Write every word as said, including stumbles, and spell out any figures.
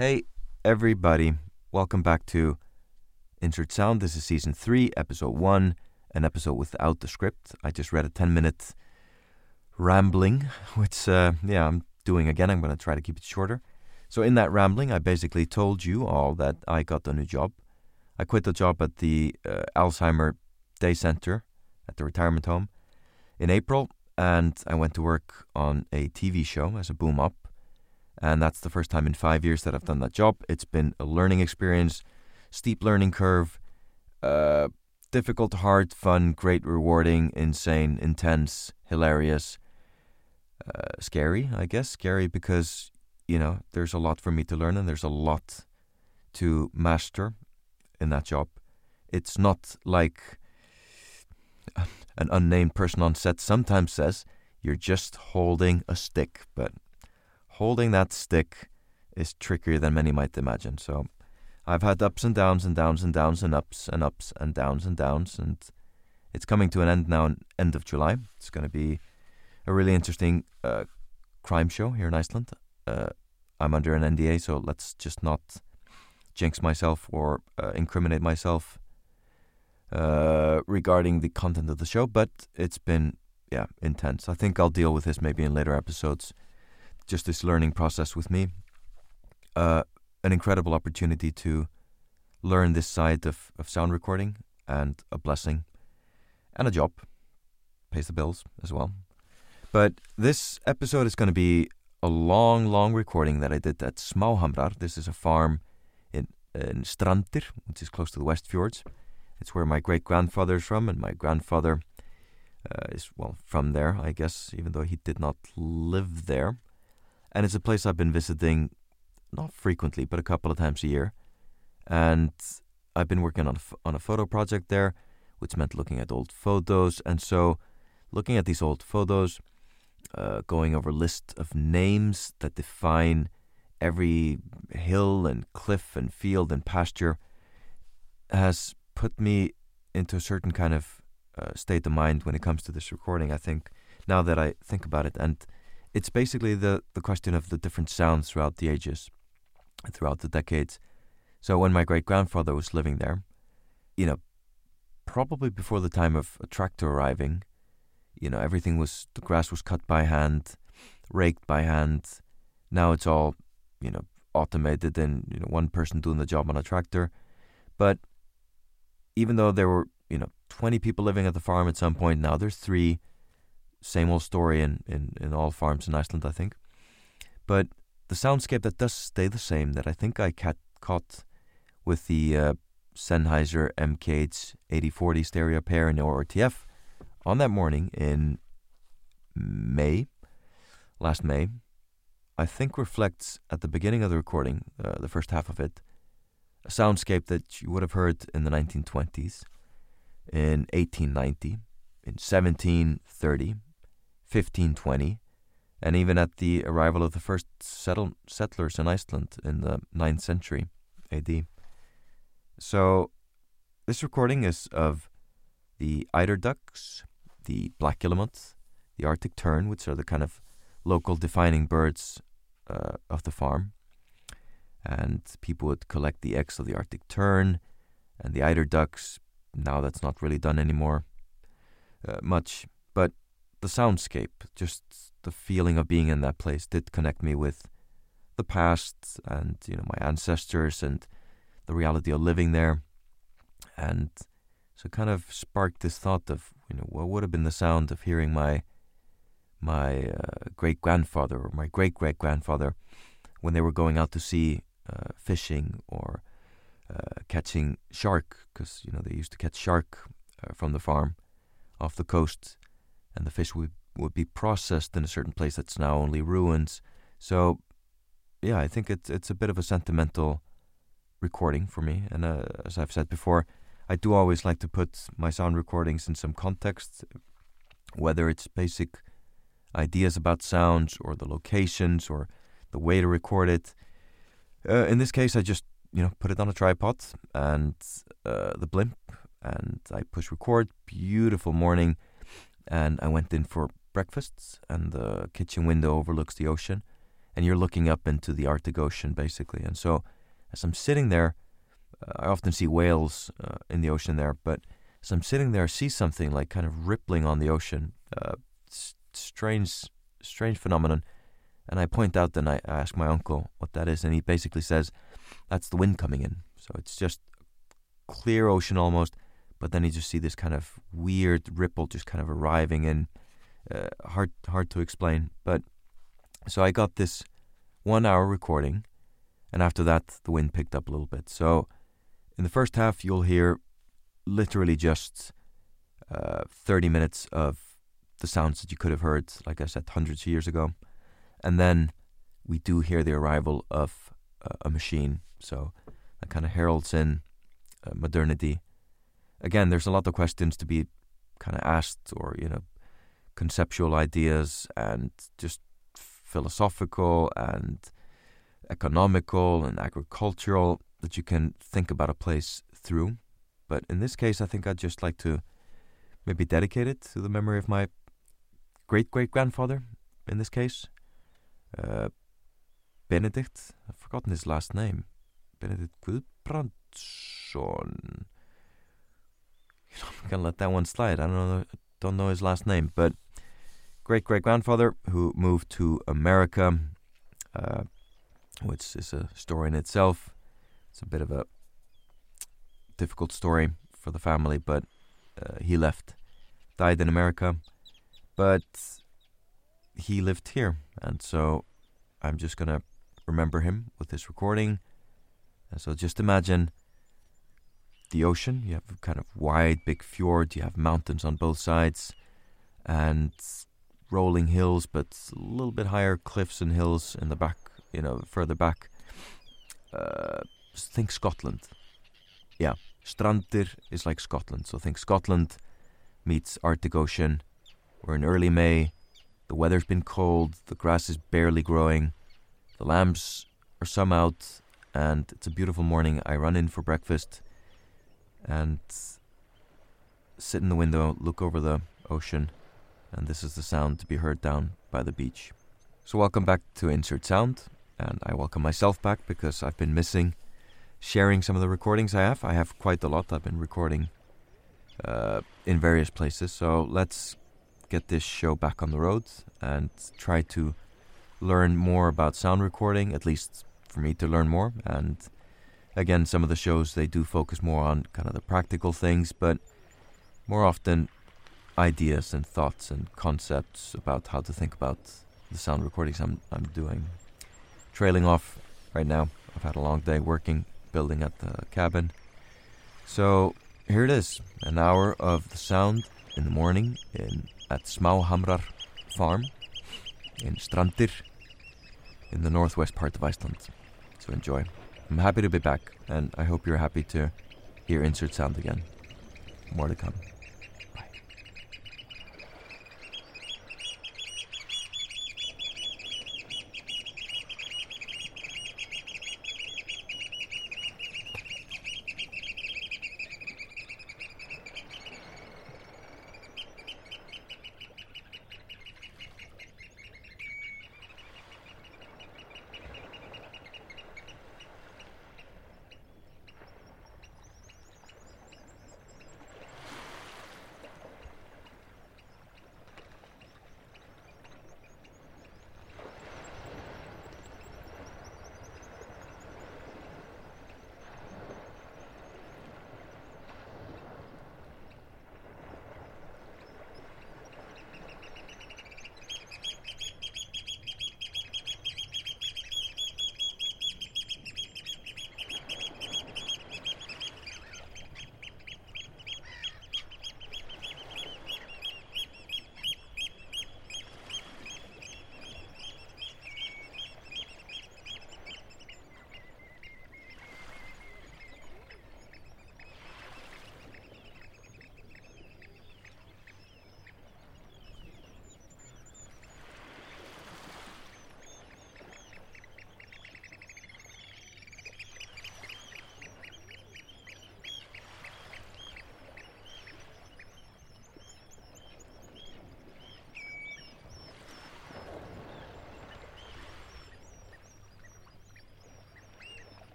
Hey everybody, welcome back to Insert Sound. This is season three, episode one, an episode without the script. I just read a ten minute rambling, which uh, yeah, I'm doing again. I'm going to try to keep it shorter. So in that rambling, I basically told you all that I got a new job. I quit the job at the uh, Alzheimer Day Center at the retirement home in April, and I went to work on a T V show as a boom up. And that's the first time in five years that I've done that job. It's been a learning experience, steep learning curve, uh, difficult, hard, fun, great, rewarding, insane, intense, hilarious, uh, scary, I guess. Scary because, you know, there's a lot for me to learn and there's a lot to master in that job. It's not like an unnamed person on set sometimes says, you're just holding a stick, but holding that stick is trickier than many might imagine. So I've had ups and downs and downs and downs and ups and ups and downs and downs. And it's coming to an end now, end of July. It's going to be a really interesting uh, crime show here in Iceland. Uh, I'm under an N D A, so let's just not jinx myself or uh, incriminate myself uh, regarding the content of the show. But it's been, yeah, intense. I think I'll deal with this maybe in later episodes. Just this learning process with me, uh, an incredible opportunity to learn this side of, of sound recording, and a blessing, and a job, pays the bills as well. But this episode is going to be a long, long recording that I did at Smáhamrar. This is a farm in, in Strandir, which is close to the West Fjords. It's where my great-grandfather is from, and my grandfather uh, is, well, from there, I guess, even though he did not live there. And it's a place I've been visiting, not frequently, but a couple of times a year. And I've been working on a, f- on a photo project there, which meant looking at old photos. And so looking at these old photos, uh, going over a list of names that define every hill and cliff and field and pasture has put me into a certain kind of uh, state of mind when it comes to this recording, I think, now that I think about it. And it's basically the, the question of the different sounds throughout the ages, throughout the decades. So when my great-grandfather was living there, you know, probably before the time of a tractor arriving, you know, everything was, the grass was cut by hand, raked by hand. Now it's all, you know, automated and, you know, one person doing the job on a tractor. But even though there were, you know, twenty people living at the farm at some point, now there's three. Same old story in, in, in all farms in Iceland, I think. But the soundscape that does stay the same, that I think I cat- caught with the uh, Sennheiser M K H eighty forty stereo pair in O R T F on that morning in May, last May, I think reflects at the beginning of the recording, uh, the first half of it, a soundscape that you would have heard in the nineteen twenties, in eighteen ninety, in seventeen thirty, fifteen twenty, and even at the arrival of the first settle- settlers in Iceland in the ninth century A D. So this recording is of the eider ducks, the black guillemot, the Arctic tern, which are the kind of local defining birds uh, of the farm. And people would collect the eggs of the Arctic tern and the eider ducks. Now that's not really done anymore uh, much, but the soundscape, just the feeling of being in that place, did connect me with the past and, you know, my ancestors and the reality of living there. And so kind of sparked this thought of, you know, what would have been the sound of hearing my my uh, great-grandfather or my great-great-grandfather when they were going out to sea uh, fishing or uh, catching shark, because, you know, they used to catch shark uh, from the farm off the coast, and the fish would would be processed in a certain place that's now only ruins. So, yeah, I think it's it's a bit of a sentimental recording for me. And uh, as I've said before, I do always like to put my sound recordings in some context, whether it's basic ideas about sounds or the locations or the way to record it. Uh, in this case, I just, you know, put it on a tripod and uh, the blimp, and I push record. Beautiful morning, and I went in for breakfast, and the kitchen window overlooks the ocean, and you're looking up into the Arctic Ocean, basically. And so as I'm sitting there, uh, I often see whales uh, in the ocean there, but as I'm sitting there, I see something like kind of rippling on the ocean, uh, s- strange, strange phenomenon. And I point out, then I, I ask my uncle what that is, and he basically says, that's the wind coming in. So it's just clear ocean almost, but then you just see this kind of weird ripple just kind of arriving in, uh, hard, hard to explain. But so I got this one hour recording, and after that the wind picked up a little bit. So in the first half you'll hear literally just uh, thirty minutes of the sounds that you could have heard, like I said, hundreds of years ago. And then we do hear the arrival of uh, a machine. So that kind of heralds in uh, modernity. Again, there's a lot of questions to be kind of asked, or, you know, conceptual ideas and just philosophical and economical and agricultural that you can think about a place through. But in this case, I think I'd just like to maybe dedicate it to the memory of my great-great-grandfather in this case. Uh, Benedict, I've forgotten his last name, Benedict Gudbrandsson. I'm going to let that one slide. I don't know, don't know his last name, but great-great-grandfather who moved to America, uh, which is a story in itself. It's a bit of a difficult story for the family, but uh, he left, died in America, but he lived here, and so I'm just going to remember him with this recording. And so just imagine the ocean. You have a kind of wide, big fjord, you have mountains on both sides, and rolling hills, but a little bit higher cliffs and hills in the back, you know, further back. Uh, think Scotland. Yeah, Strandir is like Scotland, so think Scotland meets Arctic Ocean. We're in early May. The weather's been cold, the grass is barely growing, the lambs are some out, and it's a beautiful morning. I run in for breakfast and sit in the window, look over the ocean, and this is the sound to be heard down by the beach. So welcome back to Insert Sound, and I welcome myself back because I've been missing sharing some of the recordings I have. I have quite a lot. I've been recording uh, in various places, so let's get this show back on the road and try to learn more about sound recording, at least for me to learn more. And again, some of the shows, they do focus more on kind of the practical things, but more often ideas and thoughts and concepts about how to think about the sound recordings I'm I'm doing. Trailing off right now. I've had a long day working, building at the cabin. So here it is, an hour of the sound in the morning in at Smáhamrar farm in Strandir in the northwest part of Iceland. So enjoy. I'm happy to be back, and I hope you're happy to hear Insert Sound again. More to come.